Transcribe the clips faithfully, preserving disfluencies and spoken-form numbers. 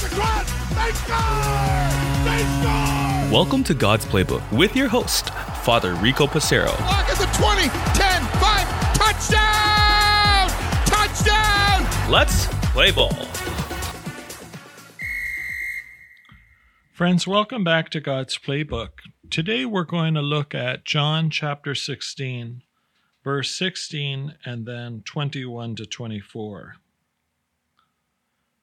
the cross. They score! They score! Welcome to God's Playbook with your host, Father Rico Passero. Lock is a twenty, ten, five, touchdown! Touchdown! Let's play ball. Friends, welcome back to God's Playbook. Today we're going to look at John chapter sixteen, verse sixteen, and then twenty-one to twenty-four.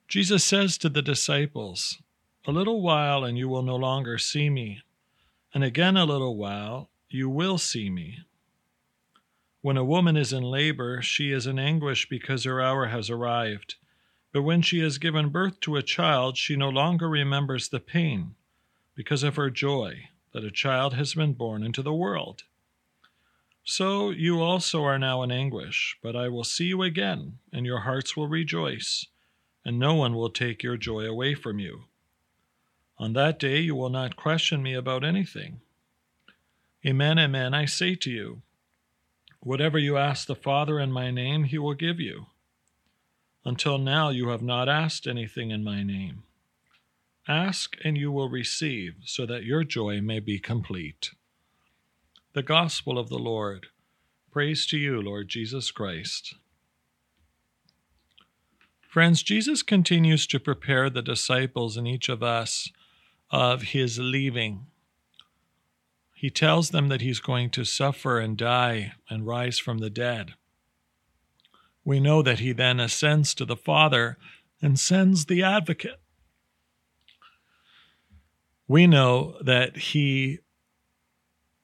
Jesus says to the disciples, "A little while and you will no longer see me, and again a little while you will see me." When a woman is in labor, she is in anguish because her hour has arrived. But when she has given birth to a child, she no longer remembers the pain because of her joy that a child has been born into the world. So you also are now in anguish, but I will see you again, and your hearts will rejoice, and no one will take your joy away from you. On that day you will not question me about anything. Amen, amen, I say to you, whatever you ask the Father in my name, he will give you. Until now you have not asked anything in my name. Ask and you will receive, so that your joy may be complete. The Gospel of the Lord. Praise to you, Lord Jesus Christ. Friends, Jesus continues to prepare the disciples and each of us of his leaving. He tells them that he's going to suffer and die and rise from the dead. We know that he then ascends to the Father and sends the advocate. We know that he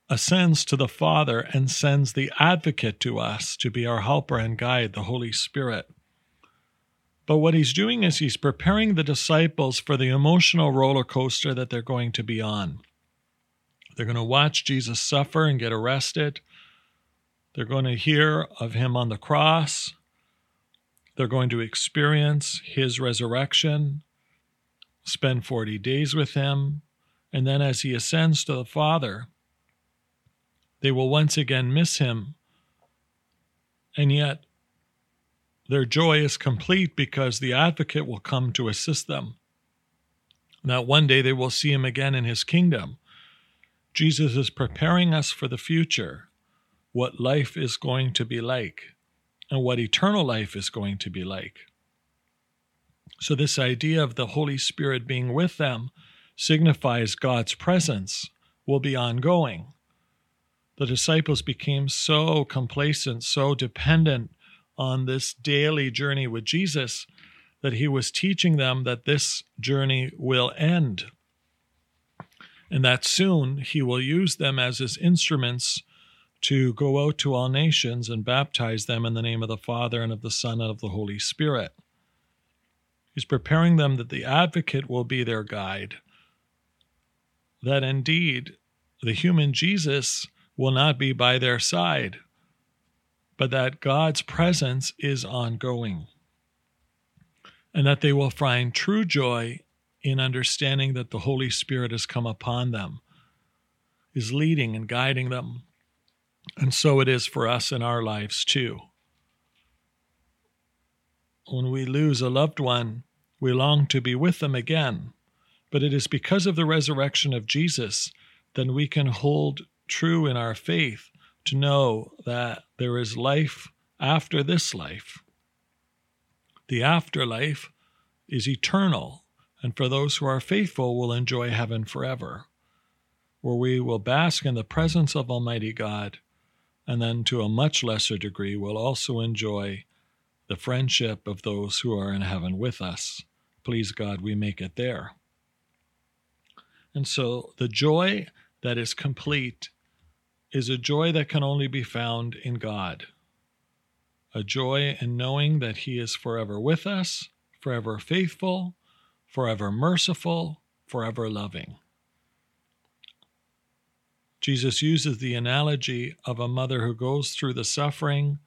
ascends to the Father and sends the advocate to us to be our helper and guide, the Holy Spirit. But what he's doing is he's preparing the disciples for the emotional roller coaster that they're going to be on. They're going to watch Jesus suffer and get arrested. They're going to hear of him on the cross. They're going to experience his resurrection, spend forty days with him, and then as he ascends to the Father, they will once again miss him. And yet, their joy is complete because the advocate will come to assist them. That one day they will see him again in his kingdom. Jesus is preparing us for the future, what life is going to be like, and what eternal life is going to be like. So this idea of the Holy Spirit being with them signifies God's presence will be ongoing. The disciples became so complacent, so dependent on this daily journey with Jesus that he was teaching them that this journey will end, and that soon he will use them as his instruments to go out to all nations and baptize them in the name of the Father and of the Son and of the Holy Spirit. He's preparing them that the advocate will be their guide, that indeed the human Jesus will not be by their side, but that God's presence is ongoing, and that they will find true joy in understanding that the Holy Spirit has come upon them, is leading and guiding them. And so it is for us in our lives too. When we lose a loved one, we long to be with them again. But it is because of the resurrection of Jesus that we can hold true in our faith to know that there is life after this life. The afterlife is eternal, and for those who are faithful will enjoy heaven forever, where we will bask in the presence of Almighty God, and then to a much lesser degree will also enjoy the friendship of those who are in heaven with us. Please God, we make it there. And so the joy that is complete is a joy that can only be found in God, a joy in knowing that he is forever with us, forever faithful, forever merciful, forever loving. Jesus uses the analogy of a mother who goes through the suffering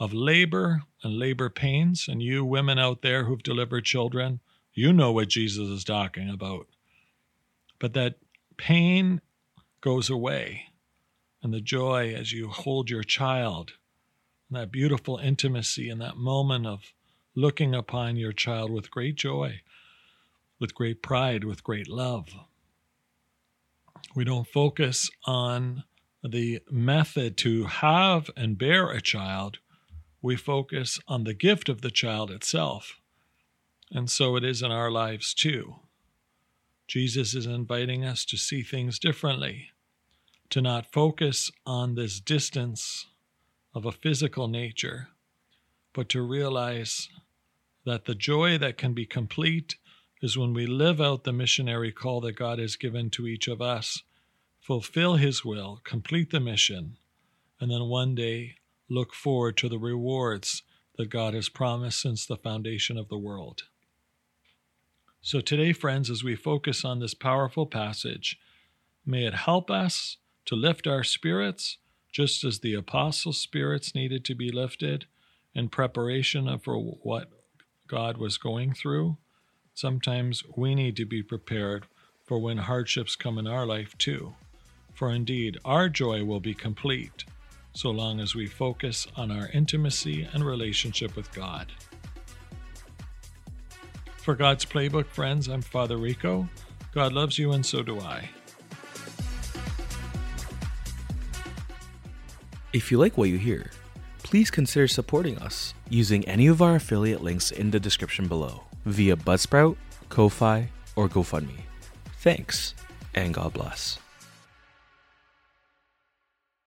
of labor and labor pains. And you women out there who've delivered children, you know what Jesus is talking about. But that pain goes away, and the joy as you hold your child, and that beautiful intimacy and that moment of looking upon your child with great joy, with great pride, with great love. We don't focus on the method to have and bear a child. We focus on the gift of the child itself. And so it is in our lives too. Jesus is inviting us to see things differently, to not focus on this distance of a physical nature, but to realize that the joy that can be complete is when we live out the missionary call that God has given to each of us, fulfill His will, complete the mission, and then one day look forward to the rewards that God has promised since the foundation of the world. So today, friends, as we focus on this powerful passage, may it help us to lift our spirits, just as the apostles' spirits needed to be lifted in preparation for what God was going through. Sometimes we need to be prepared for when hardships come in our life too. For indeed, our joy will be complete so long as we focus on our intimacy and relationship with God. For God's Playbook, friends, I'm Father Rico. God loves you and so do I. If you like what you hear, please consider supporting us using any of our affiliate links in the description below via Buzzsprout, Ko-Fi, or GoFundMe. Thanks, and God bless.